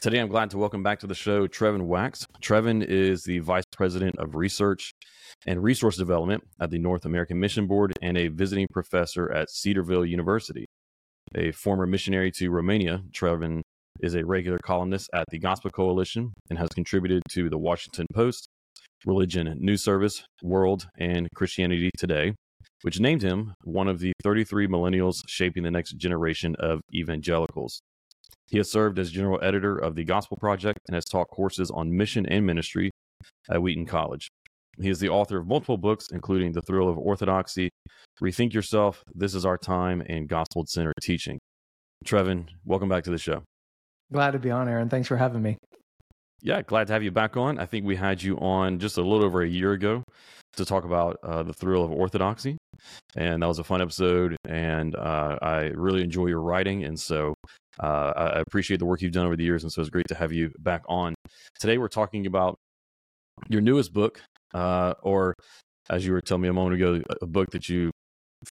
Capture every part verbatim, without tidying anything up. Today, I'm glad to welcome back to the show Trevin Wax. Trevin is the Vice President of Research and Resource Development at the North American Mission Board and a visiting professor at Cedarville University. A former missionary to Romania, Trevin is a regular columnist at the Gospel Coalition and has contributed to the Washington Post, Religion News Service, World, and Christianity Today, which named him one of the thirty-three millennials shaping the next generation of evangelicals. He has served as general editor of the Gospel Project and has taught courses on mission and ministry at Wheaton College. He is the author of multiple books, including The Thrill of Orthodoxy, Rethink Yourself, This Is Our Time, and Gospel-Centered Teaching. Trevin, welcome back to the show. Glad to be on, Aaron. Thanks for having me. Yeah, glad to have you back on. I think we had you on just a little over a year ago to talk about uh, The Thrill of Orthodoxy. And that was a fun episode, and uh, I really enjoy your writing, and so uh, I appreciate the work you've done over the years, and so it's great to have you back on. Today we're talking about your newest book, uh, or as you were telling me a moment ago, a book that you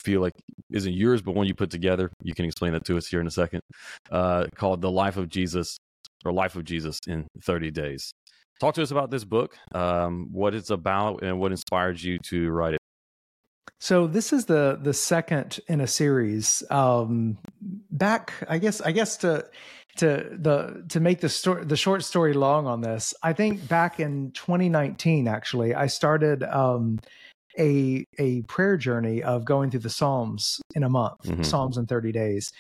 feel like isn't yours, but one you put together. You can explain that to us here in a second, uh, called The Life of Jesus, or Life of Jesus in thirty Days. Talk to us about this book, um, what it's about, and what inspired you to write it. So this is the the second in a series. Um, back, I guess, I guess to to the to make the story the short story long on this. I think back in twenty nineteen, actually, I started um, a a prayer journey of going through the Psalms in a month, mm-hmm. Psalms in thirty days,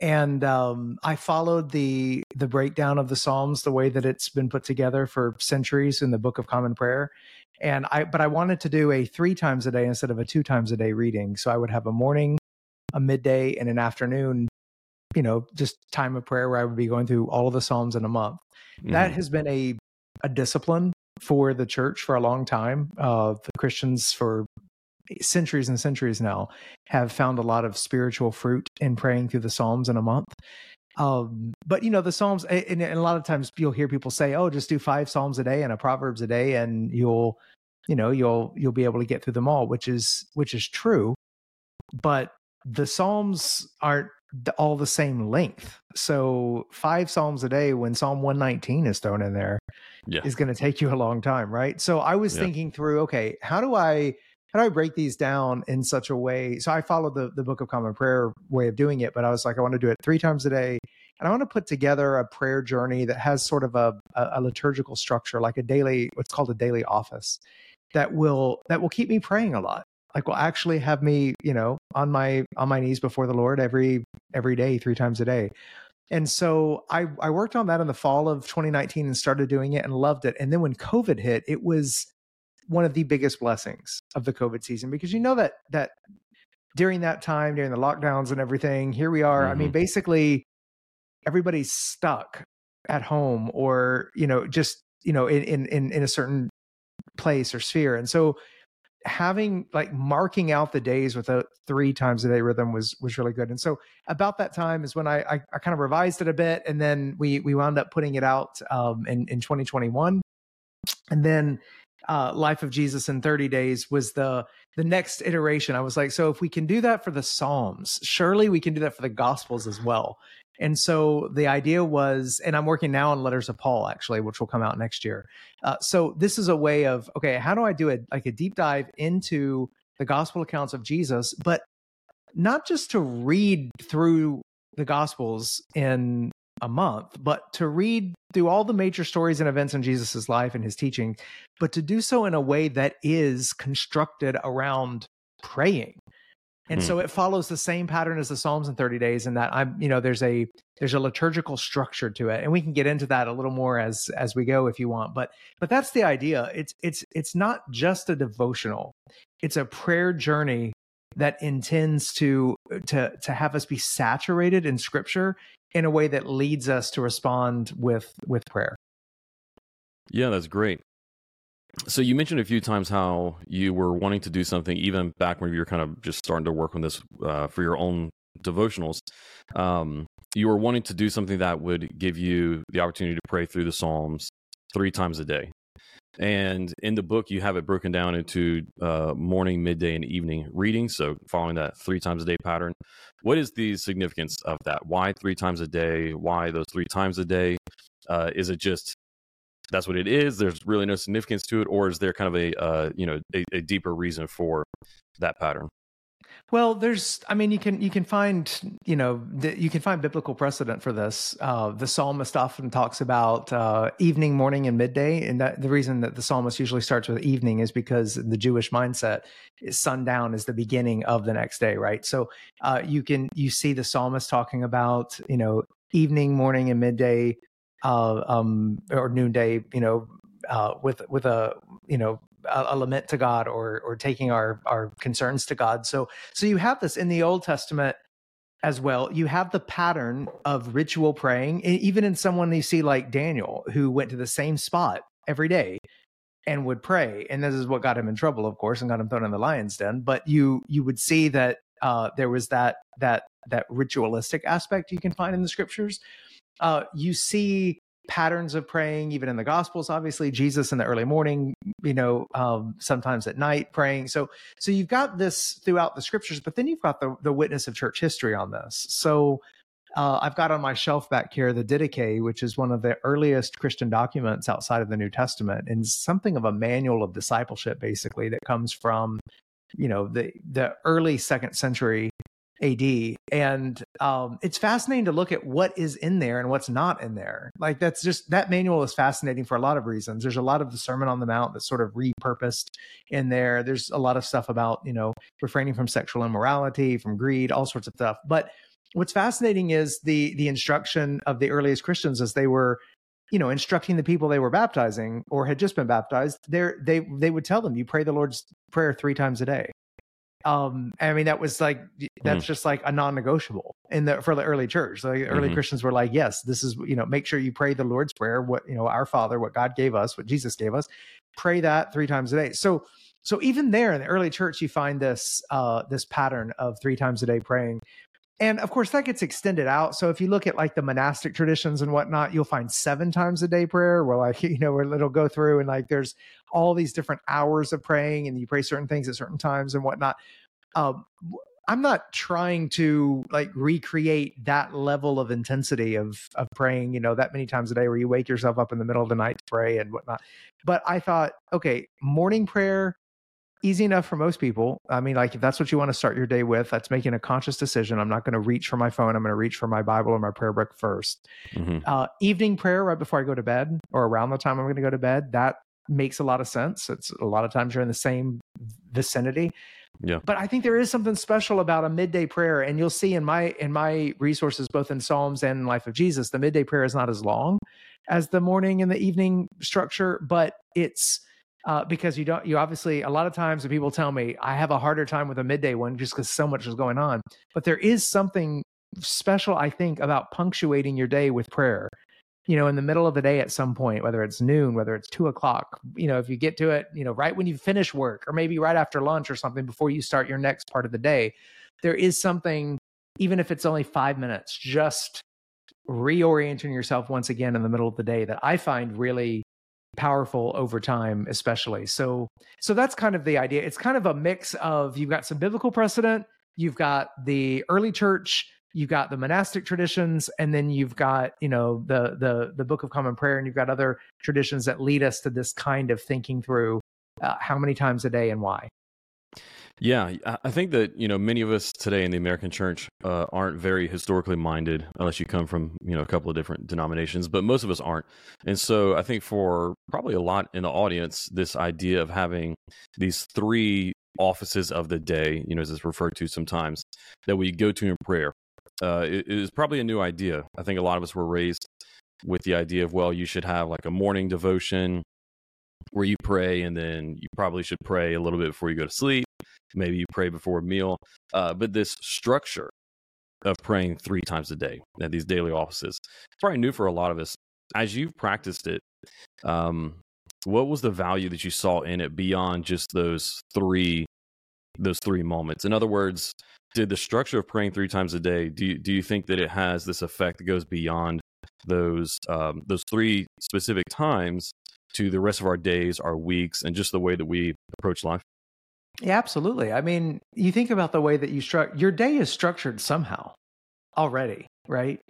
and um, I followed the the breakdown of the Psalms the way that it's been put together for centuries in the Book of Common Prayer. And I, but I wanted to do a three times a day instead of a two times a day reading. So I would have a morning, a midday, and an afternoon, you know, just time of prayer where I would be going through all of the Psalms in a month. Mm-hmm. That has been a, a discipline for the church for a long time. Uh, the Christians for centuries and centuries now have found a lot of spiritual fruit in praying through the Psalms in a month. Um, but you know, the Psalms, and, and a lot of times you'll hear people say, oh, just do five Psalms a day and a Proverbs a day, and you'll, you know, you'll, you'll be able to get through them all, which is, which is true, but the Psalms aren't all the same length. So five Psalms a day when Psalm one nineteen is thrown in there yeah. is going to take you a long time. Right. So I was yeah. thinking through, okay, how do I, how do I break these down in such a way? So I followed the, the Book of Common Prayer way of doing it, but I was like, I want to do it three times a day. And I want to put together a prayer journey that has sort of a, a liturgical structure, like a daily, what's called a daily office that will, that will keep me praying a lot. Like will actually have me, you know, on my, on my knees before the Lord every, every day, three times a day. And so I, I worked on that in the fall of twenty nineteen and started doing it and loved it. And then when COVID hit, it was one of the biggest blessings of the COVID season, because you know that that during that time, during the lockdowns and everything, here we are. Mm-hmm. I mean, basically everybody's stuck at home or, you know, just, you know, in in in a certain place or sphere. And so having like marking out the days with a three times a day rhythm was was really good. And so about that time is when I I, I kind of revised it a bit, and then we we wound up putting it out um, in in twenty twenty-one, and then. Uh, Life of Jesus in thirty Days was the the next iteration. I was like, so if we can do that for the Psalms, surely we can do that for the Gospels as well. And so the idea was, and I'm working now on Letters of Paul, actually, which will come out next year. Uh, so this is a way of, okay, how do I do it? Like a deep dive into the Gospel accounts of Jesus, but not just to read through the Gospels in a month, but to read through all the major stories and events in Jesus's life and his teaching, but to do so in a way that is constructed around praying. And mm. so it follows the same pattern as the Psalms in thirty days, in that I'm, you know, there's a, there's a liturgical structure to it. And we can get into that a little more as, as we go, if you want, but, but that's the idea. It's, it's, it's not just a devotional. It's a prayer journey that intends to, to, to have us be saturated in scripture in a way that leads us to respond with, with prayer. Yeah, that's great. So you mentioned a few times how you were wanting to do something even back when you were kind of just starting to work on this uh, for your own devotionals. Um, you were wanting to do something that would give you the opportunity to pray through the Psalms three times a day. And in the book, you have it broken down into uh, morning, midday, and evening reading. So following that three times a day pattern, what is the significance of that? Why three times a day? Why those three times a day? Uh, is it just that's what it is? There's really no significance to it, or is there kind of a uh, you know a, a deeper reason for that pattern? Well, there's, I mean, you can, you can find, you know, th- you can find biblical precedent for this. Uh, the psalmist often talks about uh, evening, morning, and midday. And that, the reason that the psalmist usually starts with evening is because the Jewish mindset is sundown is the beginning of the next day, right? So uh, you can, you see the psalmist talking about, you know, evening, morning, and midday, uh, um, or noonday, you know, uh, with, with a, you know, A, a lament to God, or or taking our our concerns to God. So so you have this in the Old Testament as well. You have the pattern of ritual praying, even in someone you see like Daniel, who went to the same spot every day and would pray. And this is what got him in trouble, of course, and got him thrown in the lion's den. But you you would see that uh, there was that that that ritualistic aspect you can find in the scriptures. Uh, you see patterns of praying, even in the Gospels, obviously, Jesus in the early morning, you know, um, sometimes at night praying. So, so you've got this throughout the scriptures, but then you've got the, the witness of church history on this. So uh, I've got on my shelf back here, the Didache, which is one of the earliest Christian documents outside of the New Testament, and something of a manual of discipleship, basically, that comes from, you know, the, the early second century A D. And um, it's fascinating to look at what is in there and what's not in there. Like that's just, that manual is fascinating for a lot of reasons. There's a lot of the Sermon on the Mount that's sort of repurposed in there. There's a lot of stuff about, you know, refraining from sexual immorality, from greed, all sorts of stuff. But what's fascinating is the the instruction of the earliest Christians as they were, you know, instructing the people they were baptizing or had just been baptized. They're, they they would tell them, you pray the Lord's Prayer three times a day. Um, I mean, that was like, that's mm-hmm. just like a non-negotiable in the, for the early church. The like early mm-hmm. Christians were like, yes, this is, you know, make sure you pray the Lord's Prayer, what, you know, our Father, what God gave us, what Jesus gave us, pray that three times a day. So, so even there in the early church, you find this, uh, this pattern of three times a day praying. And of course that gets extended out. So if you look at like the monastic traditions and whatnot, you'll find seven times a day prayer where like, you know, where it'll go through and like, there's all these different hours of praying and you pray certain things at certain times and whatnot. Um, I'm not trying to like recreate that level of intensity of, of praying, you know, that many times a day where you wake yourself up in the middle of the night to pray and whatnot. But I thought, okay, morning prayer, easy enough for most people. I mean, like if that's what you want to start your day with, that's making a conscious decision. I'm not going to reach for my phone. I'm going to reach for my Bible or my prayer book first. Mm-hmm. Uh, evening prayer right before I go to bed or around the time I'm going to go to bed. That makes a lot of sense. It's a lot of times you're in the same vicinity. Yeah. But I think there is something special about a midday prayer. And you'll see in my, in my resources, both in Psalms and Life of Jesus, the midday prayer is not as long as the morning and the evening structure, but it's, Uh, because you don't, you obviously, a lot of times when people tell me I have a harder time with a midday one just because so much is going on, but there is something special, I think, about punctuating your day with prayer, you know, in the middle of the day at some point, whether it's noon, whether it's two o'clock, you know, if you get to it, you know, right when you finish work or maybe right after lunch or something before you start your next part of the day, there is something, even if it's only five minutes, just reorienting yourself once again in the middle of the day that I find really powerful over time, especially. So, so that's kind of the idea. It's kind of a mix of, you've got some biblical precedent, you've got the early church, you've got the monastic traditions, and then you've got, you know, the, the, the Book of Common Prayer, and you've got other traditions that lead us to this kind of thinking through uh, how many times a day and why. Yeah. I think that, you know, many of us today in the American church uh, aren't very historically minded unless you come from, you know, a couple of different denominations, but most of us aren't. And so I think for probably a lot in the audience, this idea of having these three offices of the day, you know, as it's referred to sometimes, that we go to in prayer uh, is probably a new idea. I think a lot of us were raised with the idea of, well, you should have like a morning devotion where you pray, and then you probably should pray a little bit before you go to sleep. Maybe you pray before a meal. Uh, but this structure of praying three times a day at these daily offices, it's probably new for a lot of us. as you've practiced it, um, what was the value that you saw in it beyond just those three, those three moments? In other words, did the structure of praying three times a day, do you, do you think that it has this effect that goes beyond those um, those three specific times to the rest of our days, our weeks, and just the way that we approach life? Yeah, absolutely. I mean, you think about the way that you structure, your day is structured somehow already, right?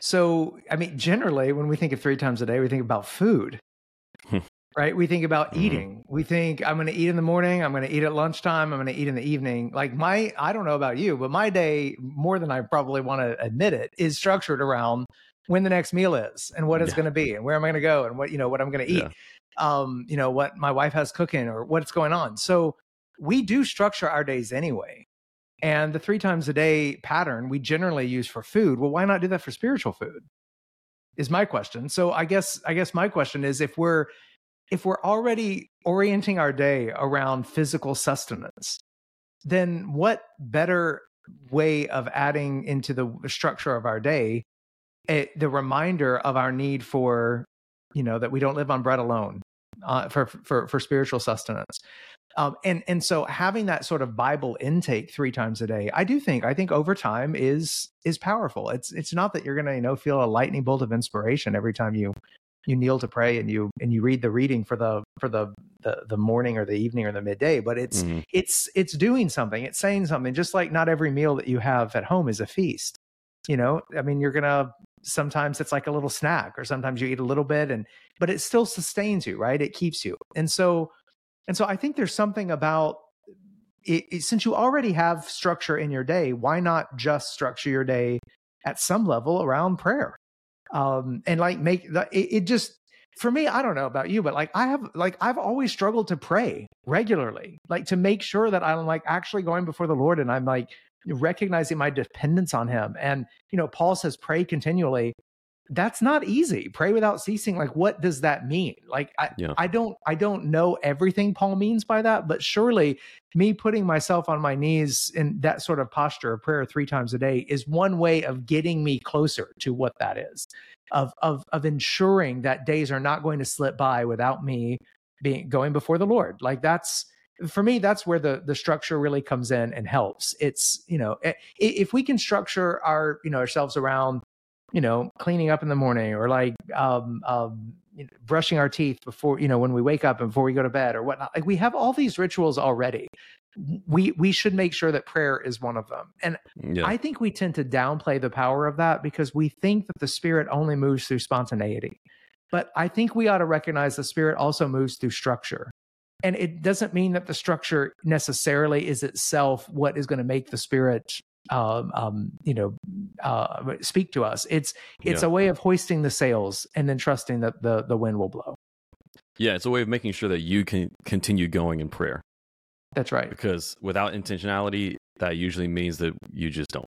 So, I mean, generally, when we think of three times a day, we think about food, right? We think about eating. Mm-hmm. We think, I'm going to eat in the morning, I'm going to eat at lunchtime, I'm going to eat in the evening. Like my, I don't know about you, but my day, more than I probably want to admit it, is structured around when the next meal is and what it's yeah. going to be and where am I going to go and what, you know, what I'm going to eat, yeah. um, you know, what my wife has cooking or what's going on. So we do structure our days anyway. And the three times a day pattern we generally use for food. Well, why not do that for spiritual food is my question. So I guess, I guess my question is if we're, if we're already orienting our day around physical sustenance, then what better way of adding into the structure of our day It, the reminder of our need for, you know, that we don't live on bread alone, uh, for, for, for spiritual sustenance. Um, and, and so having that sort of Bible intake three times a day, I do think, I think over time is, is powerful. It's, it's not that you're going to, you know, feel a lightning bolt of inspiration every time you, you kneel to pray and you, and you read the reading for the, for the, the, the morning or the evening or the midday, but it's, mm-hmm. it's, it's doing something, it's saying something, just like not every meal that you have at home is a feast. You know, I mean, you're going to, sometimes it's like a little snack or sometimes you eat a little bit and, but it still sustains you, right? It keeps you. And so, and so I think there's something about it, it, since you already have structure in your day, why not just structure your day at some level around prayer? Um, and like make the, it, it just, for me, I don't know about you, but like I have, like I've always struggled to pray regularly, like to make sure that I'm like actually going before the Lord and I'm like, recognizing my dependence on him. And, you know, Paul says, pray continually. That's not easy. Pray without ceasing. Like, what does that mean? Like, I, yeah. I don't, I don't know everything Paul means by that, but surely me putting myself on my knees in that sort of posture of prayer three times a day is one way of getting me closer to what that is, of, of, of ensuring that days are not going to slip by without me being going before the Lord. Like that's, for me, that's where the, the structure really comes in and helps. It's, you know, if we can structure our, you know, ourselves around, you know, cleaning up in the morning or like um, um, you know, brushing our teeth before, you know, when we wake up and before we go to bed or whatnot, like we have all these rituals already. We, we should make sure that prayer is one of them. And yeah. I think we tend to downplay the power of that because we think that the Spirit only moves through spontaneity, but I think we ought to recognize the Spirit also moves through structure. And it doesn't mean that the structure necessarily is itself what is going to make the Spirit, um, um, you know, uh, speak to us. It's it's yeah. a way of hoisting the sails and then trusting that the the wind will blow. Yeah, it's a way of making sure that you can continue going in prayer. That's right. Because without intentionality, that usually means that you just don't.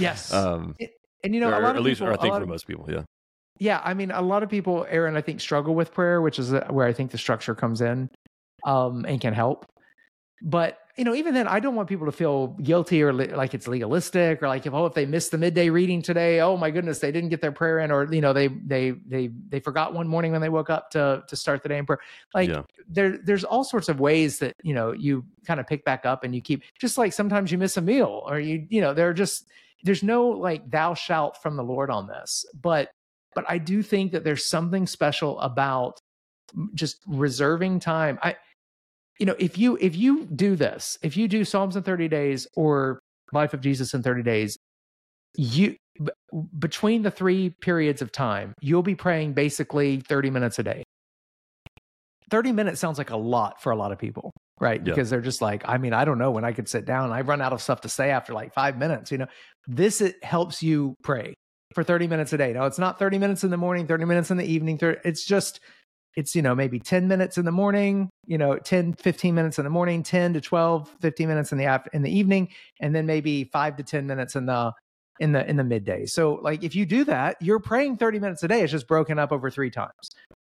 yes. Um, it, and you know, or, a lot or at least people, or I think for of, most people, yeah. Yeah, I mean, a lot of people, Aaron, I think struggle with prayer, which is where I think the structure comes in. Um, and can help. But, you know, even then, I don't want people to feel guilty or li- like it's legalistic or like, if, oh, if they missed the midday reading today, oh my goodness, they didn't get their prayer in, or, you know, they, they, they, they forgot one morning when they woke up to, to start the day in prayer. Like yeah. there, there's all sorts of ways that, you know, you kind of pick back up and you keep, just like sometimes you miss a meal or you, you know, there are just, there's no like thou shalt from the Lord on this, but, but I do think that there's something special about just reserving time. I, You know, if you if you do this, if you do Psalms in thirty days or Life of Jesus in thirty days, you b- between the three periods of time, you'll be praying basically thirty minutes a day. thirty minutes sounds like a lot for a lot of people, right? Yeah. Because they're just like, I mean, I don't know when I could sit down. I run out of stuff to say after like five minutes. You know, this it helps you pray for thirty minutes a day. Now, it's not thirty minutes in the morning, thirty minutes in the evening. thirty, it's just... It's, you know, maybe ten minutes in the morning, you know, ten, fifteen minutes in the morning, ten to twelve, fifteen minutes in the after, in the evening, and then maybe five to ten minutes in the, in the, in the midday. So like, if you do that, you're praying thirty minutes a day. It's just broken up over three times.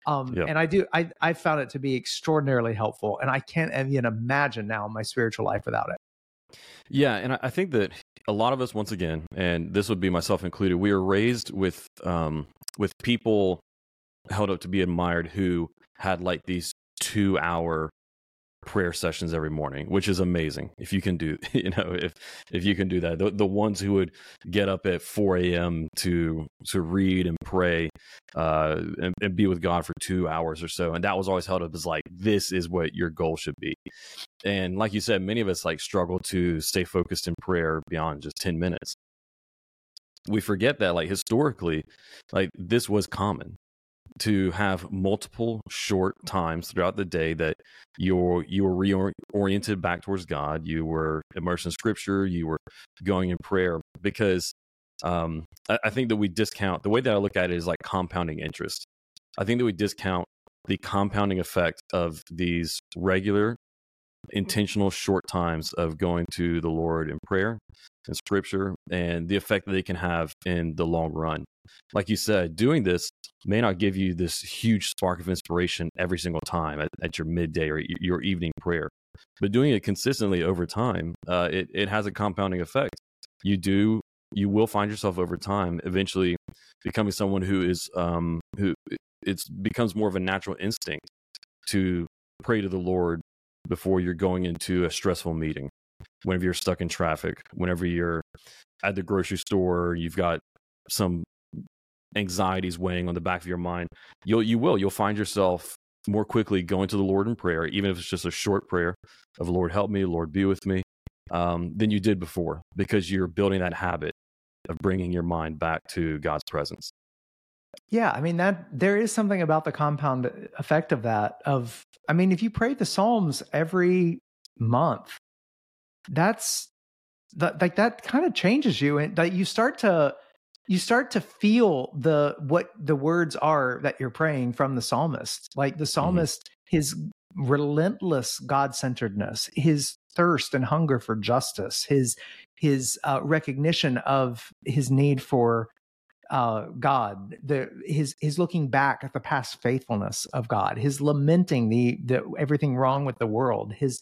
Um, yeah. And I do, I, I found it to be extraordinarily helpful, and I can't even imagine now my spiritual life without it. Yeah. And I think that a lot of us, once again, and this would be myself included, we are raised with, um, with people held up to be admired who had like these two hour prayer sessions every morning, which is amazing. If you can do, you know, if, if you can do that, the, the ones who would get up at four a.m. to, to read and pray, uh, and, and be with God for two hours or so. And that was always held up as like, this is what your goal should be. And like you said, many of us like struggle to stay focused in prayer beyond just ten minutes. We forget that like historically, like this was common, to have multiple short times throughout the day that you're, you were reoriented back towards God, you were immersed in scripture, you were going in prayer, because um, I, I think that we discount, the way that I look at it is like compounding interest. I think that we discount the compounding effect of these regular, intentional short times of going to the Lord in prayer and scripture, and the effect that they can have in the long run. Like you said, doing this may not give you this huge spark of inspiration every single time at, at your midday or your evening prayer, but doing it consistently over time, uh, it, it has a compounding effect. You do, you will find yourself over time eventually becoming someone who is, um, who it becomes more of a natural instinct to pray to the Lord before you're going into a stressful meeting, whenever you're stuck in traffic, whenever you're at the grocery store, you've got some anxieties weighing on the back of your mind, you'll, you will, you'll find yourself more quickly going to the Lord in prayer, even if it's just a short prayer of Lord, help me, Lord, be with me, um, than you did before, because you're building that habit of bringing your mind back to God's presence. Yeah. I mean, that there is something about the compound effect of that, of, I mean, if you pray the Psalms every month, that's that, like, that kind of changes you, and that you start to, you start to feel the, what the words are that you're praying from the psalmist, like the psalmist, mm-hmm. his relentless God-centeredness, his thirst and hunger for justice, his, his uh, recognition of his need for uh, God, the, his, his looking back at the past faithfulness of God, his lamenting the, the everything wrong with the world, his,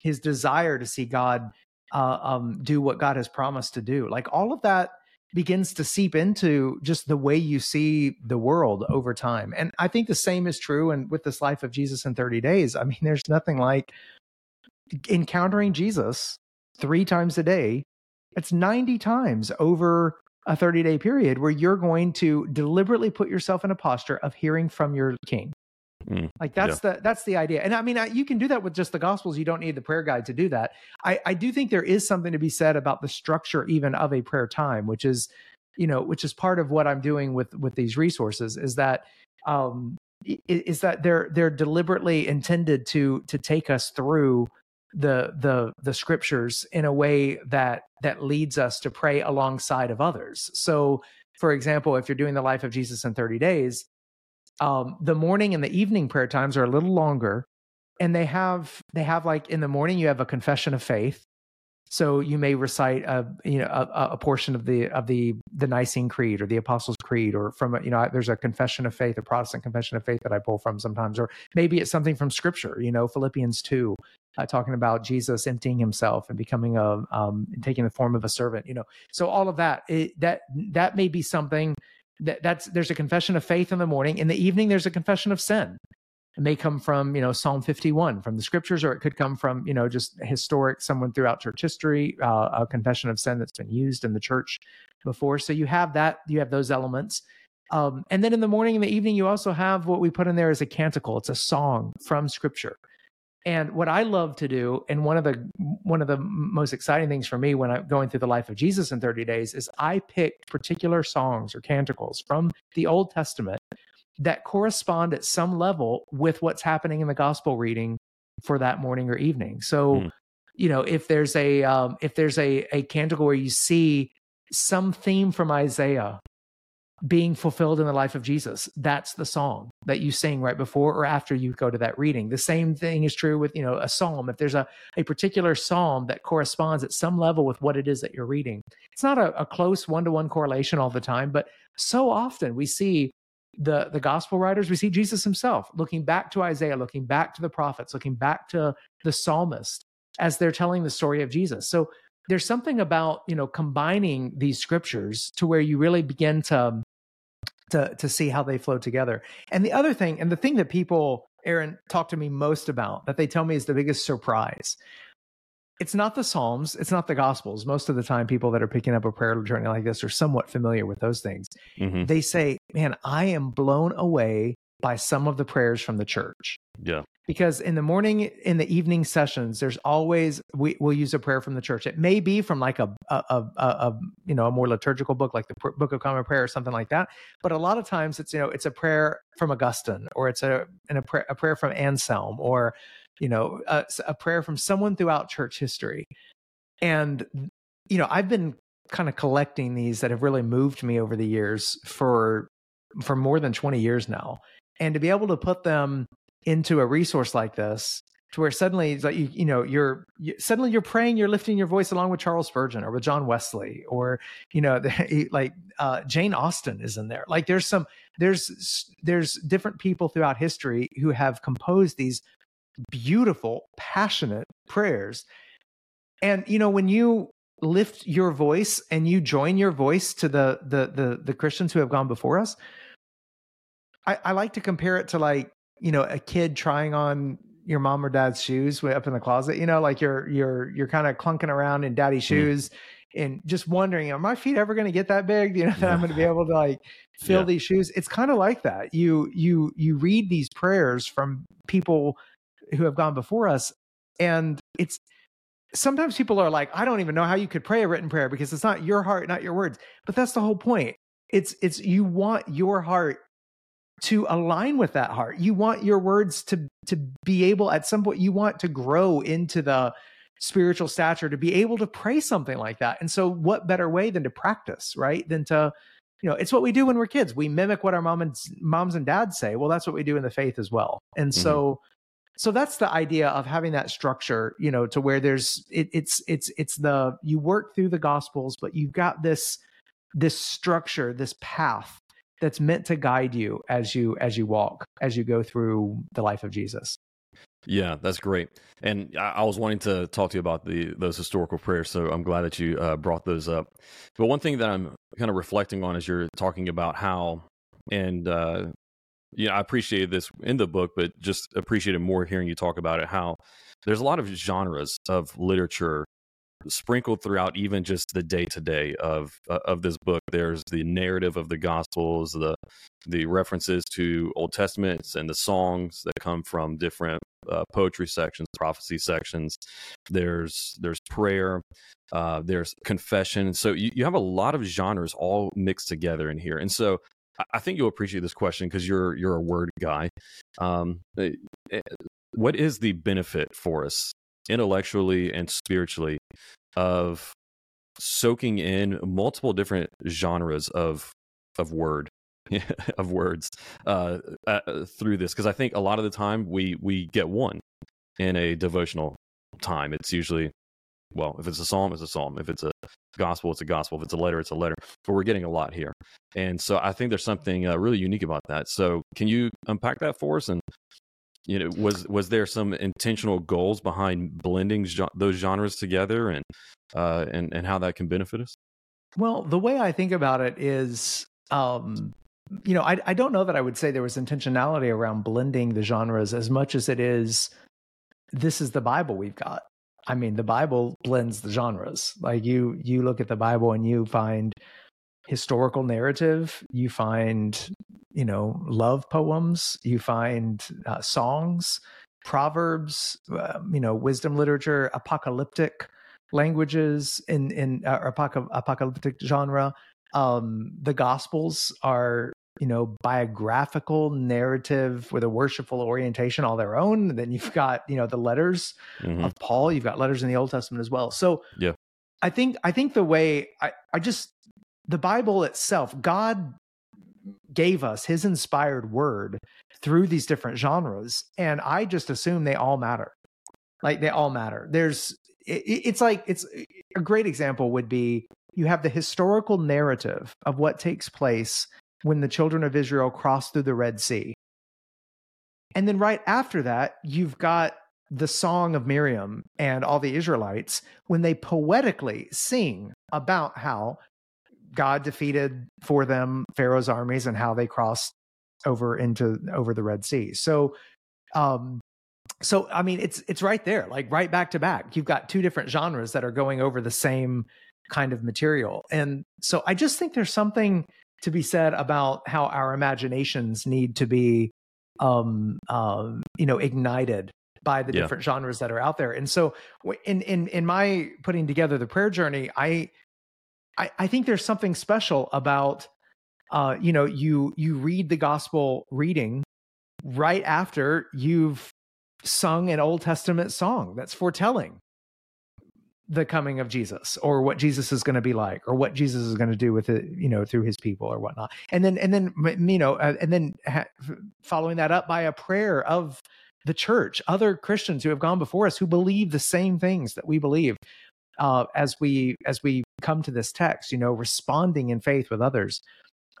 his desire to see God uh, um, do what God has promised to do. Like all of that begins to seep into just the way you see the world over time. And I think the same is true. And with this Life of Jesus in thirty Days, I mean, there's nothing like encountering Jesus three times a day. It's ninety times over a thirty-day period where you're going to deliberately put yourself in a posture of hearing from your King. Mm, like that's yeah. the, that's the idea. And I mean, I, you can do that with just the Gospels. You don't need the prayer guide to do that. I, I do think there is something to be said about the structure even of a prayer time, which is, you know, which is part of what I'm doing with, with these resources is that, um, is that they're, they're deliberately intended to, to take us through the, the, the scriptures in a way that, that leads us to pray alongside of others. So for example, if you're doing the Life of Jesus in thirty Days, Um, the morning and the evening prayer times are a little longer, and they have, they have like in the morning, you have a confession of faith. So you may recite a, you know, a, a portion of the, of the, the Nicene Creed or the Apostles Creed, or from, a, you know, there's a confession of faith, a Protestant confession of faith that I pull from sometimes, or maybe it's something from scripture, you know, Philippians two, uh, talking about Jesus emptying himself and becoming a, um, taking the form of a servant, you know, so all of that, it, that, that may be something. That, that's there's a confession of faith in the morning. In the evening, there's a confession of sin. It may come from, you know, Psalm fifty-one from the scriptures, or it could come from, you know, just historic someone throughout church history, uh, a confession of sin that's been used in the church before. So you have that, you have those elements. Um, and then in the morning and the evening, you also have what we put in there as a canticle. It's a song from scripture. And what I love to do, and one of the one of the most exciting things for me when I'm going through the Life of Jesus in thirty Days, is I pick particular songs or canticles from the Old Testament that correspond at some level with what's happening in the gospel reading for that morning or evening. So, mm. you know, if there's a um, if there's a a canticle where you see some theme from Isaiah being fulfilled in the life of Jesus, that's the song that you sing right before or after you go to that reading. The same thing is true with, you know, a psalm. If there's a, a particular psalm that corresponds at some level with what it is that you're reading, it's not a, a close one-to-one correlation all the time, but so often we see the, the gospel writers, we see Jesus himself looking back to Isaiah, looking back to the prophets, looking back to the psalmist as they're telling the story of Jesus. So there's something about, you know, combining these scriptures to where you really begin to to to see how they flow together. And the other thing, and the thing that people, Aaron, talk to me most about, that they tell me is the biggest surprise, it's not the Psalms, it's not the Gospels. Most of the time, people that are picking up a prayer journey like this are somewhat familiar with those things. Mm-hmm. They say, man, I am blown away by some of the prayers from the church. Yeah. Because in the morning, in the evening sessions, there's always, we, we'll use a prayer from the church. It may be from like a, a, a, a, you know, a more liturgical book, like the Book of Common Prayer or something like that. But a lot of times it's, you know, it's a prayer from Augustine, or it's a, an, a, prayer, a prayer from Anselm, or, you know, a, a prayer from someone throughout church history. And, you know, I've been kind of collecting these that have really moved me over the years for, for more than twenty years now. And to be able to put them into a resource like this, to where suddenly, like you, you know, you're you, suddenly you're praying, you're lifting your voice along with Charles Spurgeon or with John Wesley, or you know, the, like uh, Jane Austen is in there. Like there's some there's there's different people throughout history who have composed these beautiful, passionate prayers, and you know when you lift your voice and you join your voice to the the the, the Christians who have gone before us. I, I like to compare it to like, you know, a kid trying on your mom or dad's shoes way up in the closet, you know, like you're, you're, you're kind of clunking around in daddy's shoes mm. and just wondering, are my feet ever going to get that big? You know, that yeah. I'm going to be able to like fill yeah. these shoes. It's kind of like that. You, you, you read these prayers from people who have gone before us. And it's, sometimes people are like, I don't even know how you could pray a written prayer because it's not your heart, not your words, but that's the whole point. It's, it's, you want your heart to align with that heart. You want your words to to be able, at some point, you want to grow into the spiritual stature to be able to pray something like that. And so what better way than to practice, right? Than to, you know, it's what we do when we're kids. We mimic what our mom and, moms and dads say. Well, that's what we do in the faith as well. And mm-hmm. so so that's the idea of having that structure, you know, to where there's, it, it's, it's, it's the, you work through the Gospels, but you've got this this structure, this path that's meant to guide you as you as you walk, as you go through the life of Jesus. Yeah, that's great. And I, I was wanting to talk to you about the those historical prayers, so I'm glad that you uh, brought those up. But one thing that I'm kind of reflecting on is you're talking about how, and uh, you know, I appreciated this in the book, but just appreciated more hearing you talk about it, how there's a lot of genres of literature sprinkled throughout even just the day to day of uh, of this book. There's the narrative of the Gospels, the the references to Old Testaments, and the songs that come from different uh, poetry sections, prophecy sections. There's there's prayer, uh, there's confession. So you, you have a lot of genres all mixed together in here. And so I, I think you'll appreciate this question because you're you're a word guy. Um, what is the benefit for us intellectually and spiritually of soaking in multiple different genres of of word of words uh, uh through this? Because I think a lot of the time we we get one in a devotional time. It's usually, well, if it's a psalm, it's a psalm. If it's a gospel, it's a gospel. If it's a letter, it's a letter. But we're getting a lot here, and so I think there's something uh, really unique about that. So can you unpack that for us? And you know, was was there some intentional goals behind blending jo- those genres together, and uh, and and how that can benefit us? Well, the way I think about it is, um, you know, I I don't know that I would say there was intentionality around blending the genres as much as it is, this is the Bible we've got. I mean, the Bible blends the genres. Like you you look at the Bible and you find historical narrative, you find, you know, love poems, you find uh, songs, proverbs, uh, you know, wisdom literature, apocalyptic languages in in uh, apoca- apocalyptic genre. Um, the Gospels are, you know, biographical narrative with a worshipful orientation all their own. And then you've got, you know, the letters mm-hmm. of Paul. You've got letters in the Old Testament as well. So yeah, I think I think the way I I just the Bible itself, God gave us his inspired word through these different genres. And I just assume they all matter. Like they all matter. There's, it, it's like, it's a great example would be, you have the historical narrative of what takes place when the children of Israel cross through the Red Sea. And then right after that, you've got the song of Miriam and all the Israelites when they poetically sing about how God defeated for them Pharaoh's armies and how they crossed over into over the Red Sea. So, um, so I mean, it's it's right there, like right back to back. You've got two different genres that are going over the same kind of material, and so I just think there's something to be said about how our imaginations need to be, um, uh, you know, ignited by the yeah. different genres that are out there. And so, in in in my putting together the prayer journey, I. I, I think there's something special about, uh, you know, you you read the gospel reading right after you've sung an Old Testament song that's foretelling the coming of Jesus, or what Jesus is going to be like, or what Jesus is going to do with it, you know, through his people or whatnot. And then and then you know, and then ha- following that up by a prayer of the church, other Christians who have gone before us who believe the same things that we believe. Uh, as we as we come to this text, you know, responding in faith with others,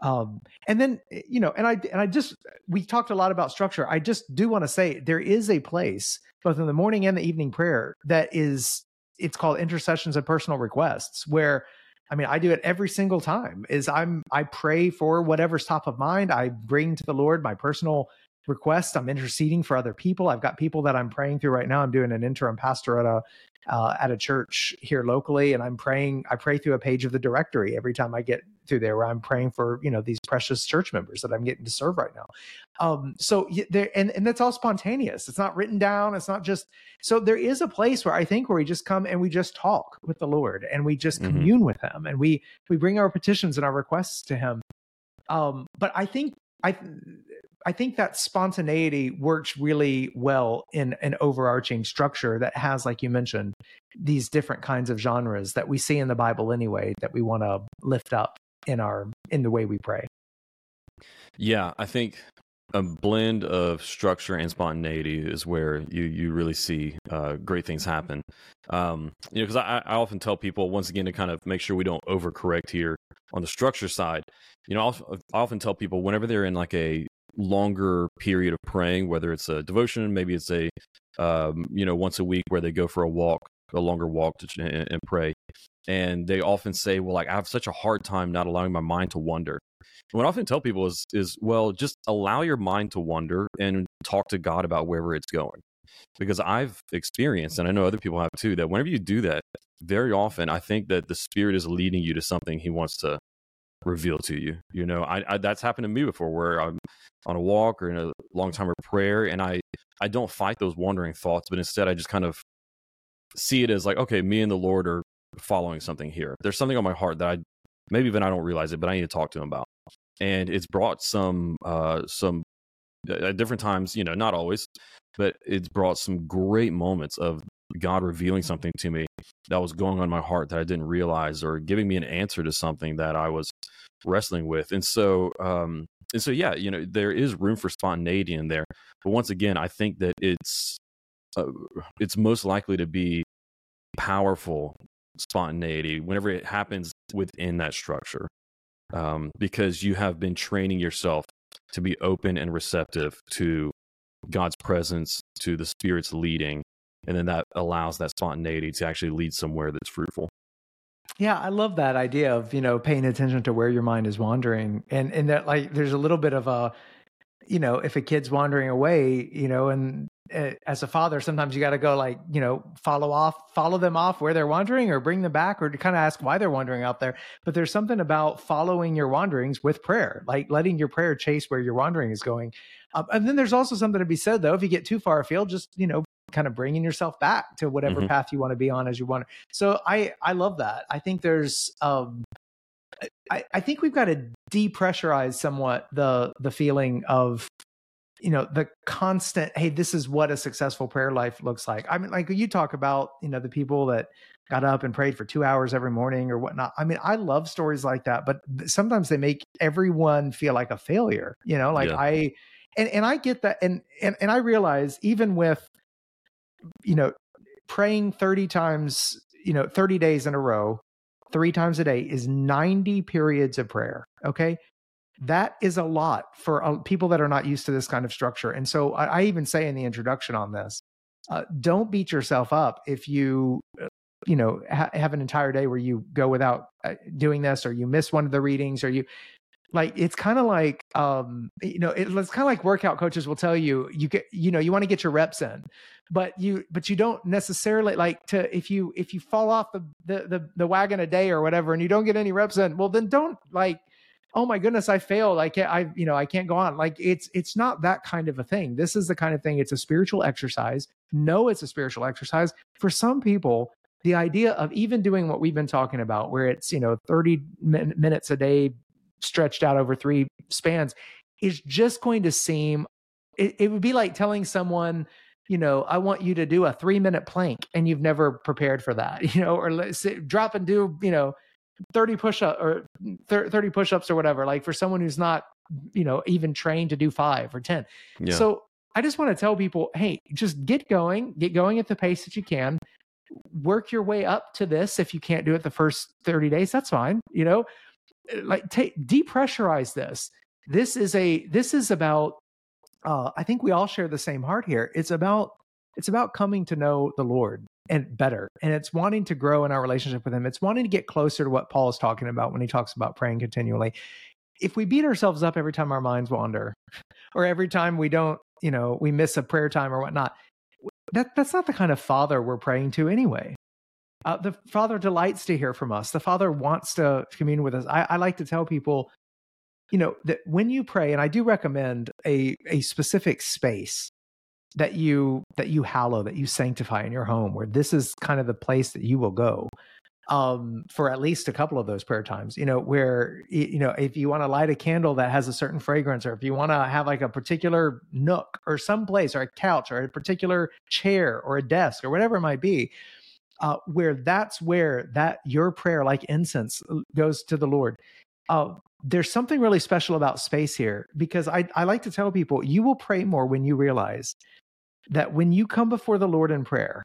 um, and then you know, and I and I just we talked a lot about structure. I just do want to say there is a place both in the morning and the evening prayer that is it's called intercessions and personal requests. Where I mean, I do it every single time. Is I'm I pray for whatever's top of mind. I bring to the Lord my personal requests. I'm interceding for other people. I've got people that I'm praying through right now. I'm doing an interim pastor at a uh, at a church here locally, and I'm praying. I pray through a page of the directory every time I get through there, where I'm praying for you know these precious church members that I'm getting to serve right now. Um, so there, and and that's all spontaneous. It's not written down. It's not just. So there is a place where I think where we just come and we just talk with the Lord, and we just mm-hmm. commune with Him, and we we bring our petitions and our requests to Him. Um, but I think I. I think that spontaneity works really well in an overarching structure that has, like you mentioned, these different kinds of genres that we see in the Bible anyway, that we want to lift up in our, in the way we pray. Yeah. I think a blend of structure and spontaneity is where you, you really see uh, great things happen. Um, you know, cause I, I often tell people once again, to kind of make sure we don't overcorrect here on the structure side. You know, I'll, I often tell people whenever they're in like a, longer period of praying, whether it's a devotion, maybe it's a, um, you know, once a week where they go for a walk, a longer walk to, and, and pray. And they often say, well, like, I have such a hard time not allowing my mind to wander. And what I often tell people is, is, well, just allow your mind to wander and talk to God about wherever it's going. Because I've experienced, and I know other people have too, that whenever you do that, very often, I think that the Spirit is leading you to something he wants to reveal to you. You know, I, I that's happened to me before where I'm on a walk or in a long time of prayer, and I, I don't fight those wandering thoughts, but instead I just kind of see it as like, okay, me and the Lord are following something here. There's something on my heart that I maybe even I don't realize it, but I need to talk to him about. And it's brought some, uh, some at different times, you know, not always, but it's brought some great moments of God revealing something to me that was going on in my heart that I didn't realize, or giving me an answer to something that I was wrestling with. And so, um, and so, yeah, you know, there is room for spontaneity in there. But once again, I think that it's, uh, it's most likely to be powerful spontaneity whenever it happens within that structure, um, because you have been training yourself to be open and receptive to God's presence, to the Spirit's leading. And then that allows that spontaneity to actually lead somewhere that's fruitful. Yeah, I love that idea of, you know, paying attention to where your mind is wandering. And and that, like, there's a little bit of a, you know, if a kid's wandering away, you know, and uh, as a father, sometimes you got to go like, you know, follow off, follow them off where they're wandering, or bring them back, or to kind of ask why they're wandering out there. But there's something about following your wanderings with prayer, like letting your prayer chase where your wandering is going. Um, and then there's also something to be said, though, if you get too far afield, just, you know, kind of bringing yourself back to whatever mm-hmm. path you want to be on as you want. So I, I love that. I think there's, um, I, I think we've got to depressurize somewhat the, the feeling of, you know, the constant, hey, this is what a successful prayer life looks like. I mean, like you talk about, you know, the people that got up and prayed for two hours every morning or whatnot. I mean, I love stories like that, but sometimes they make everyone feel like a failure, you know, like yeah. I, and, and I get that. And, and, and I realize even with, you know, praying thirty times, you know, thirty days in a row, three times a day is ninety periods of prayer. Okay. That is a lot for uh, people that are not used to this kind of structure. And so I, I even say in the introduction on this, uh, don't beat yourself up if you, you know, ha- have an entire day where you go without uh, doing this, or you miss one of the readings, or you like, it's kind of like, um, you know, it, it's kind of like workout coaches will tell you, you get, you know, you want to get your reps in, but you, but you don't necessarily like to, if you, if you fall off the, the, the, the wagon a day or whatever, and you don't get any reps in, well, then don't like, oh my goodness, I failed. I can't, I, you know, I can't go on. Like it's, it's not that kind of a thing. This is the kind of thing, it's a spiritual exercise. No, it's a spiritual exercise. For some people, the idea of even doing what we've been talking about, where it's, you know, thirty min- minutes a day stretched out over three spans, is just going to seem, it, it would be like telling someone, you know, I want you to do a three minute plank and you've never prepared for that, you know, or let's drop and do, you know, thirty push-ups or whatever, like for someone who's not, you know, even trained to do five or ten. Yeah. So I just want to tell people, hey, just get going, get going at the pace that you can, work your way up to this. If you can't do it the first thirty days, that's fine. You know, like take, depressurize this. This is a, this is about, uh, I think we all share the same heart here. It's about, it's about coming to know the Lord and better. And it's wanting to grow in our relationship with him. It's wanting to get closer to what Paul is talking about when he talks about praying continually. If we beat ourselves up every time our minds wander, or every time we don't, you know, we miss a prayer time or whatnot, that, that's not the kind of Father we're praying to anyway. Uh, the Father delights to hear from us. The Father wants to commune with us. I, I like to tell people, you know, that when you pray, and I do recommend a a specific space that you, that you hallow, that you sanctify in your home, where this is kind of the place that you will go um, for at least a couple of those prayer times, you know, where, you know, if you want to light a candle that has a certain fragrance, or if you want to have like a particular nook or someplace, or a couch, or a particular chair or a desk or whatever it might be, uh, where that's where that your prayer, like incense, goes to the Lord. Uh, there's something really special about space here, because I, I like to tell people, you will pray more when you realize that when you come before the Lord in prayer,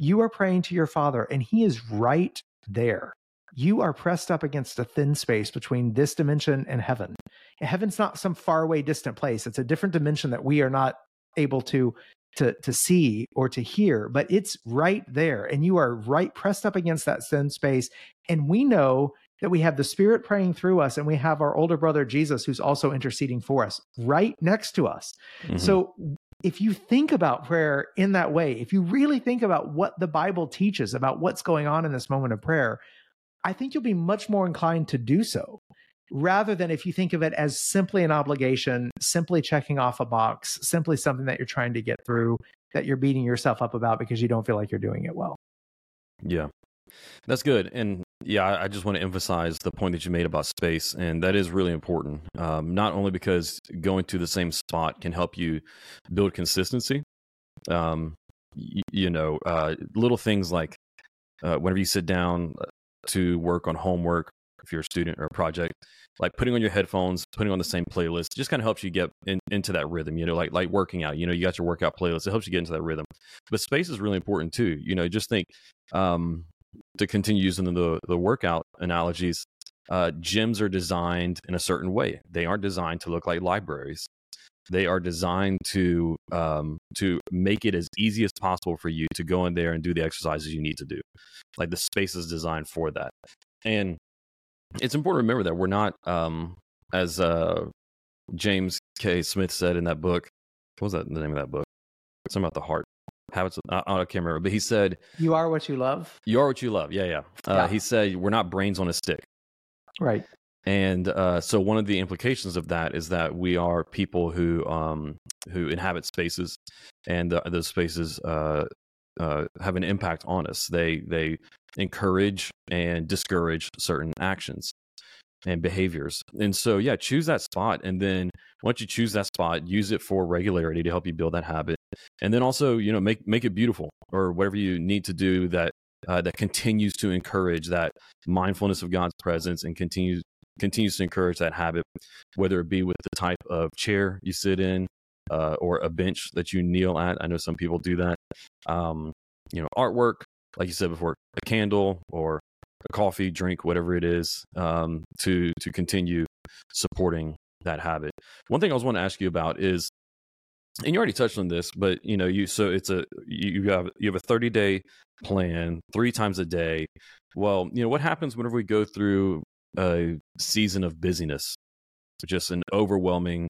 you are praying to your Father and he is right there. You are pressed up against a thin space between this dimension and heaven. And heaven's not some faraway distant place. It's a different dimension that we are not able to, to, to see or to hear, but it's right there. And you are right pressed up against that thin space. And we know that we have the Spirit praying through us, and we have our older brother, Jesus, who's also interceding for us right next to us. Mm-hmm. So if you think about prayer in that way, if you really think about what the Bible teaches about what's going on in this moment of prayer, I think you'll be much more inclined to do so, rather than if you think of it as simply an obligation, simply checking off a box, simply something that you're trying to get through, that you're beating yourself up about because you don't feel like you're doing it well. Yeah, that's good. And yeah, I just want to emphasize the point that you made about space, and that is really important, um, not only because going to the same spot can help you build consistency. Um, you, you know, uh, little things like uh, whenever you sit down to work on homework, if you're a student or a project, like putting on your headphones, putting on the same playlist, just kind of helps you get in, into that rhythm, you know, like, like working out, you know, you got your workout playlist, it helps you get into that rhythm. But space is really important too. You know, just think, um, to continue using the, the workout analogies, uh, gyms are designed in a certain way. They aren't designed to look like libraries. They are designed to um, to make it as easy as possible for you to go in there and do the exercises you need to do. Like the space is designed for that. And it's important to remember that we're not, um, as uh, James K. Smith said in that book, what was that the name of that book? Something about the heart. Habits, I can't remember, but he said, "You are what you love." You are what you love. Yeah, yeah. Uh, yeah. He said, "We're not brains on a stick." Right. And uh, so, one of the implications of that is that we are people who um, who inhabit spaces, and uh, those spaces uh, uh, have an impact on us. They they encourage and discourage certain actions and behaviors. And so, yeah, choose that spot, and then once you choose that spot, use it for regularity to help you build that habit. And then also, you know, make make it beautiful, or whatever you need to do that uh, that continues to encourage that mindfulness of God's presence, and continues continues to encourage that habit, whether it be with the type of chair you sit in, uh, or a bench that you kneel at. I know some people do that. Um, you know, artwork, like you said before, a candle or a coffee drink, whatever it is, um, to to continue supporting that habit. One thing I was want to ask you about is, and you already touched on this, but you know, you, so it's a, you have, you have a thirty day plan three times a day. Well, you know, what happens whenever we go through a season of busyness, just an overwhelming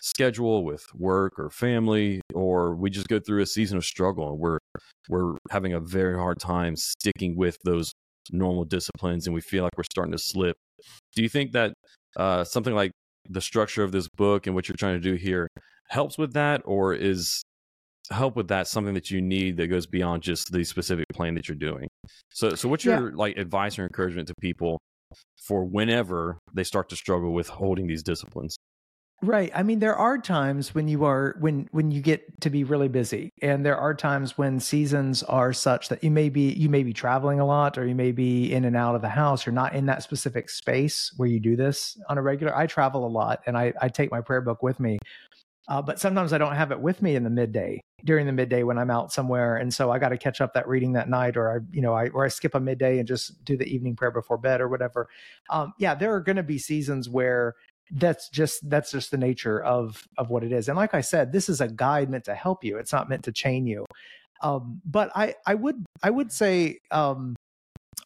schedule with work or family, or we just go through a season of struggle and we're, we're having a very hard time sticking with those normal disciplines and we feel like we're starting to slip. Do you think that uh, something like the structure of this book and what you're trying to do here helps with that, or is help with that something that you need that goes beyond just the specific plan that you're doing? So, so what's your yeah. like advice or encouragement to people for whenever they start to struggle with holding these disciplines? Right. I mean, there are times when you are, when, when you get to be really busy, and there are times when seasons are such that you may be, you may be traveling a lot, or you may be in and out of the house. You're not in that specific space where you do this on a regular. I travel a lot, and I, I take my prayer book with me. Uh, but sometimes I don't have it with me in the midday, during the midday when I'm out somewhere. And so I got to catch up that reading that night, or I, you know, I, or I skip a midday and just do the evening prayer before bed or whatever. Um, yeah, there are going to be seasons where that's just, that's just the nature of, of what it is. And like I said, this is a guide meant to help you. It's not meant to chain you. Um, but I, I would, I would say, um,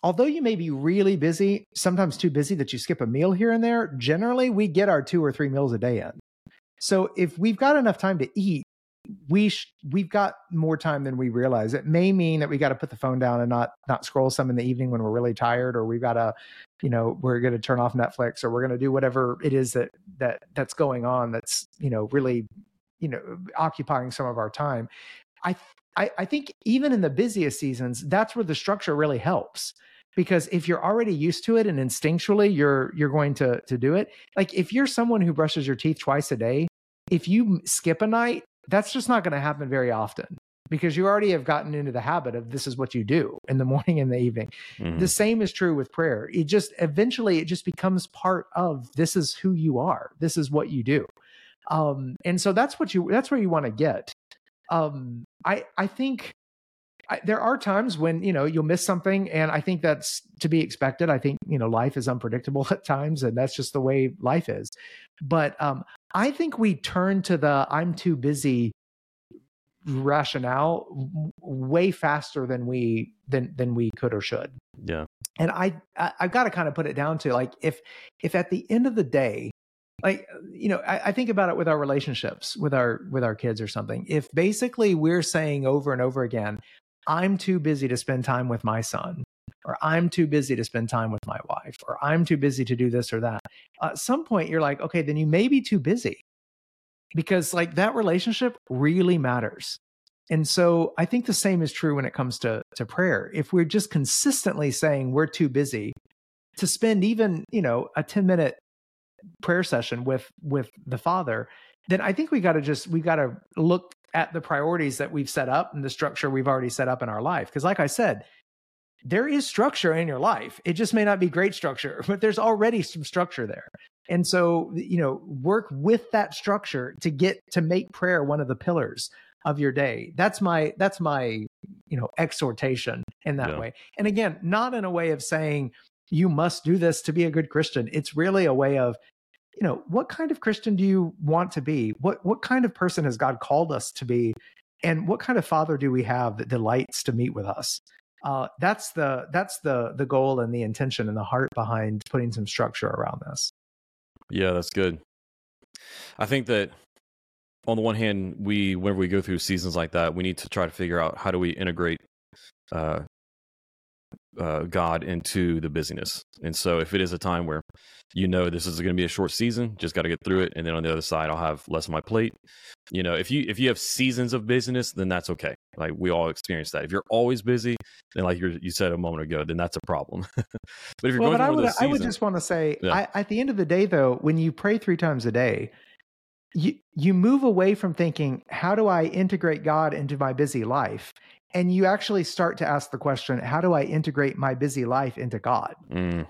although you may be really busy, sometimes too busy that you skip a meal here and there, generally we get our two or three meals a day in. So if we've got enough time to eat, we sh- we've got more time than we realize. It may mean that we got to put the phone down and not not scroll some in the evening when we're really tired, or we've got to, you know, we're going to turn off Netflix, or we're going to do whatever it is that that that's going on that's, you know, really, you know, occupying some of our time. I I, I think even in the busiest seasons, that's where the structure really helps. Because if you're already used to it and instinctually you're you're going to to do it, like if you're someone who brushes your teeth twice a day, if you skip a night, that's just not going to happen very often, because you already have gotten into the habit of this is what you do in the morning and the evening. Mm-hmm. The same is true with prayer. It just eventually it just becomes part of this is who you are. This is what you do. Um, and so that's what you that's where you want to get. Um, I I think. I, there are times when, you know, you'll miss something, and I think that's to be expected. I think, you know, life is unpredictable at times, and that's just the way life is. But um, I think we turn to the I'm too busy rationale way faster than we than than we could or should. Yeah. And I, I I've got to kind of put it down to like if if at the end of the day, like, you know, I, I think about it with our relationships, with our with our kids or something. If basically we're saying over and over again, I'm too busy to spend time with my son, or I'm too busy to spend time with my wife, or I'm too busy to do this or that. Uh, at some point you're like, okay, then you may be too busy, because like that relationship really matters. And so I think the same is true when it comes to, to prayer. If we're just consistently saying we're too busy to spend even, you know, a ten minute prayer session with, with the Father, then I think we got to just, we got to look at the priorities that we've set up and the structure we've already set up in our life. Because like I said, there is structure in your life. It just may not be great structure, but there's already some structure there. And so, you know, work with that structure to get, to make prayer one of the pillars of your day. That's my, that's my, you know, exhortation in that yeah. way. And again, not in a way of saying you must do this to be a good Christian. It's really a way of, you know, what kind of Christian do you want to be? What what kind of person has God called us to be? And what kind of Father do we have that delights to meet with us? Uh, that's the that's the the goal and the intention and the heart behind putting some structure around this. Yeah, that's good. I think that on the one hand, we whenever we go through seasons like that, we need to try to figure out how do we integrate uh, uh, God into the busyness. And so if it is a time where you know, this is going to be a short season, just got to get through it. And then on the other side, I'll have less on my plate. You know, if you, if you have seasons of busyness, then that's okay. Like we all experience that. If you're always busy, then like you you said a moment ago, then that's a problem. But if you're well, going through I would, season, I would just want to say yeah. I, at the end of the day, though, when you pray three times a day, you, you move away from thinking, how do I integrate God into my busy life? And you actually start to ask the question, how do I integrate my busy life into God? Mm.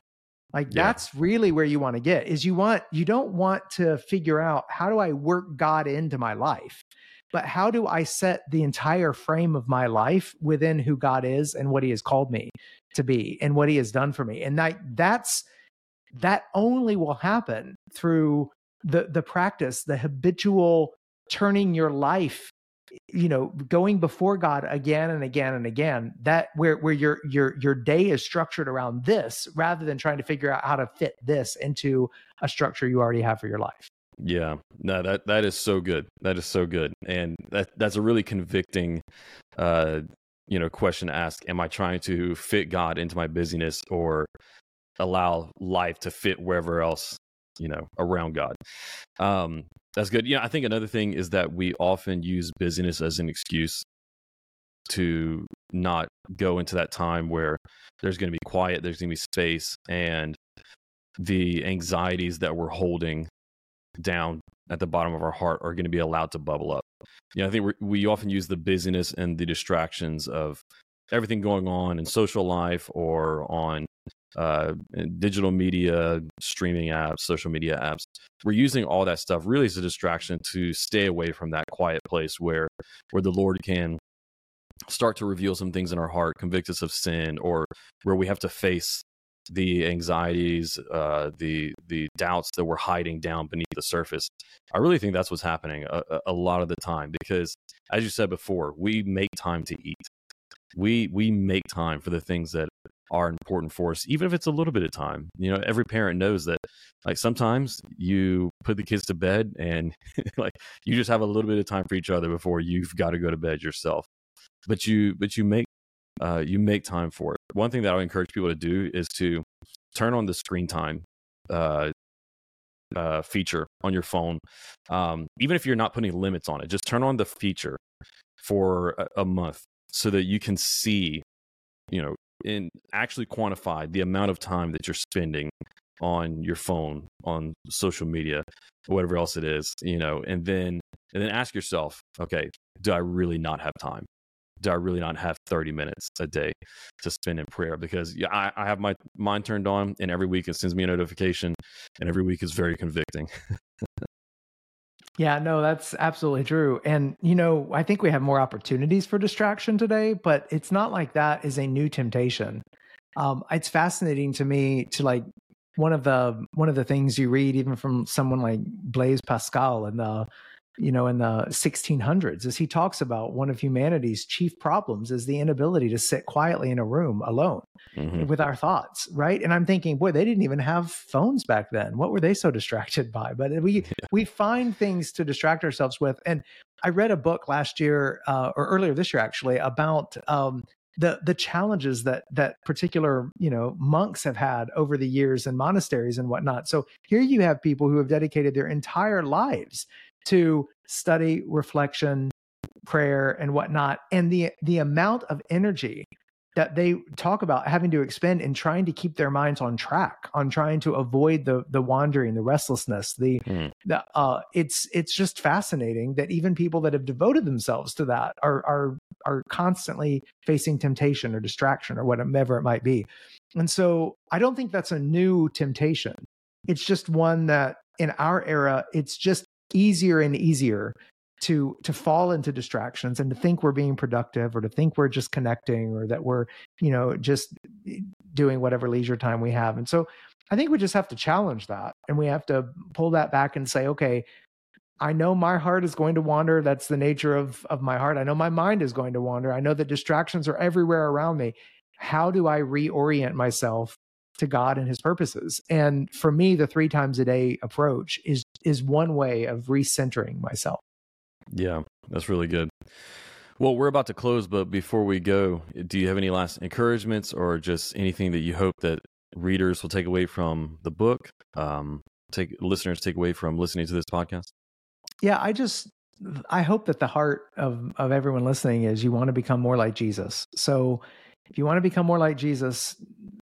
Like yeah. that's really where you want to get is you want, you don't want to figure out how do I work God into my life, but how do I set the entire frame of my life within who God is and what he has called me to be and what he has done for me. And that that's, that only will happen through the, the practice, the habitual turning your life, you know, going before God again and again and again, that where where your your your day is structured around this rather than trying to figure out how to fit this into a structure you already have for your life. Yeah, no, that that is so good. That is so good. And that that's a really convicting uh you know question to ask. Am I trying to fit God into my busyness or allow life to fit wherever else, you know, around God? Um That's good. Yeah, I think another thing is that we often use busyness as an excuse to not go into that time where there's going to be quiet, there's going to be space, and the anxieties that we're holding down at the bottom of our heart are going to be allowed to bubble up. You know, I think we we often use the busyness and the distractions of everything going on in social life or on uh digital media, streaming apps, social media apps. We're using all that stuff really as a distraction to stay away from that quiet place where where the Lord can start to reveal some things in our heart, convict us of sin, or where we have to face the anxieties, uh the the doubts that we're hiding down beneath the surface. I really think that's what's happening a, a lot of the time, because as you said before, we make time to eat. We we make time for the things that are important for us, even if it's a little bit of time. You know, every parent knows that, like, sometimes you put the kids to bed and like you just have a little bit of time for each other before you've got to go to bed yourself. But you but you make uh, you make time for it. One thing that I would encourage people to do is to turn on the screen time uh, uh, feature on your phone. Um, even if you're not putting limits on it, just turn on the feature for a, a month so that you can see, you know, and actually quantify the amount of time that you're spending on your phone, on social media, or whatever else it is, you know, and then, and then ask yourself, okay, do I really not have time? Do I really not have thirty minutes a day to spend in prayer? Because yeah, I, I have my mind turned on, and every week it sends me a notification, and every week is very convicting. Yeah, no, that's absolutely true. And, you know, I think we have more opportunities for distraction today, but it's not like that is a new temptation. Um, it's fascinating to me to like one of the one of the things you read, even from someone like Blaise Pascal in the, you know, in the sixteen hundreds, is he talks about one of humanity's chief problems is the inability to sit quietly in a room alone mm-hmm. with our thoughts, right? And I'm thinking, boy, they didn't even have phones back then. What were they so distracted by? But we we find things to distract ourselves with. And I read a book last year, uh, or earlier this year actually, about um, the the challenges that that particular, you know, monks have had over the years in monasteries and whatnot. So here you have people who have dedicated their entire lives to study, reflection, prayer, and whatnot. And the the amount of energy that they talk about having to expend in trying to keep their minds on track, on trying to avoid the the wandering, the restlessness, the mm. the uh, it's it's just fascinating that even people that have devoted themselves to that are are are constantly facing temptation or distraction or whatever it might be. And so I don't think that's a new temptation. It's just one that in our era, it's just easier and easier to to fall into distractions and to think we're being productive or to think we're just connecting or that we're, you know, just doing whatever leisure time we have. And so I think we just have to challenge that, and we have to pull that back and say, okay, I know my heart is going to wander. That's the nature of of my heart. I know my mind is going to wander. I know that distractions are everywhere around me. How do I reorient myself to God and his purposes? And for me, the three times a day approach is is one way of recentering myself. Yeah, that's really good. Well, we're about to close, but before we go, do you have any last encouragements or just anything that you hope that readers will take away from the book, um, take listeners take away from listening to this podcast? Yeah, I just, I hope that the heart of, of everyone listening is you want to become more like Jesus. So if you want to become more like Jesus,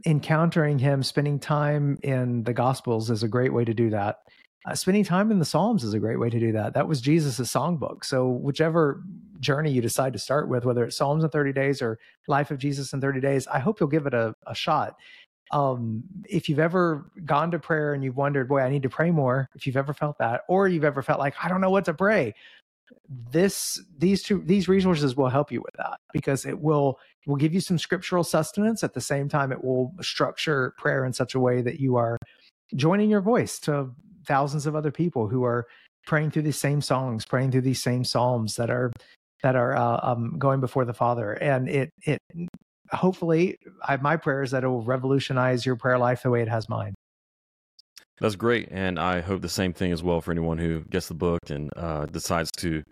encountering him, spending time in the Gospels is a great way to do that. Uh, spending time in the Psalms is a great way to do that. That was Jesus's songbook. So whichever journey you decide to start with, whether it's Psalms in thirty days or Life of Jesus in thirty days, I hope you'll give it a, a shot. Um, if you've ever gone to prayer and you've wondered, boy, I need to pray more, if you've ever felt that, or you've ever felt like, I don't know what to pray, This, these two, these resources will help you with that, because it will, it will give you some scriptural sustenance. At the same time, it will structure prayer in such a way that you are joining your voice to thousands of other people who are praying through these same songs, praying through these same Psalms that are, that are uh, um, going before the Father. And it, it, hopefully I, my prayer is that it will revolutionize your prayer life the way it has mine. That's great. And I hope the same thing as well for anyone who gets the book and uh, decides to,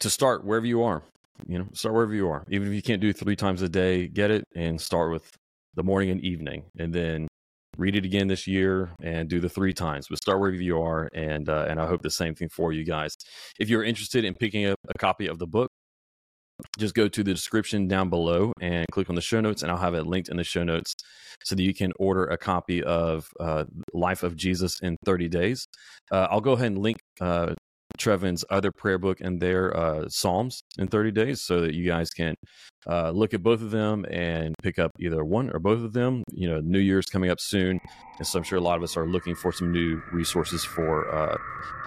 to start wherever you are, you know, start wherever you are. Even if you can't do it three times a day, get it and start with the morning and evening, and then read it again this year and do the three times, but start wherever you are. And, uh, and I hope the same thing for you guys. If you're interested in picking up a copy of the book, just go to the description down below and click on the show notes, and I'll have it linked in the show notes so that you can order a copy of uh, Life of Jesus in thirty Days. Uh, I'll go ahead and link uh, Trevin's other prayer book and their uh, Psalms in thirty Days so that you guys can uh, look at both of them and pick up either one or both of them. You know, New Year's coming up soon, and so I'm sure a lot of us are looking for some new resources for uh,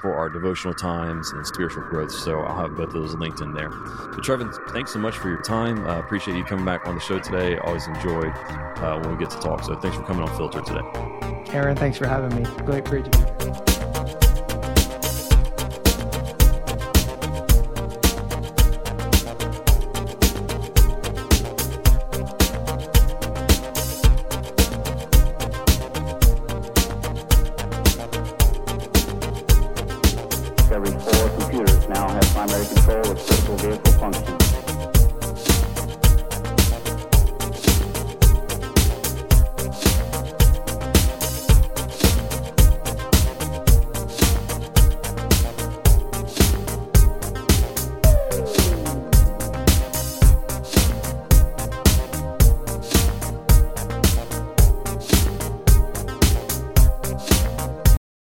for our devotional times and spiritual growth. So I'll have both of those linked in there. But Trevin, thanks so much for your time. I uh, appreciate you coming back on the show today. Always enjoy uh, when we get to talk. So thanks for coming on Filter today. Aaron, thanks for having me. Great, great to be here.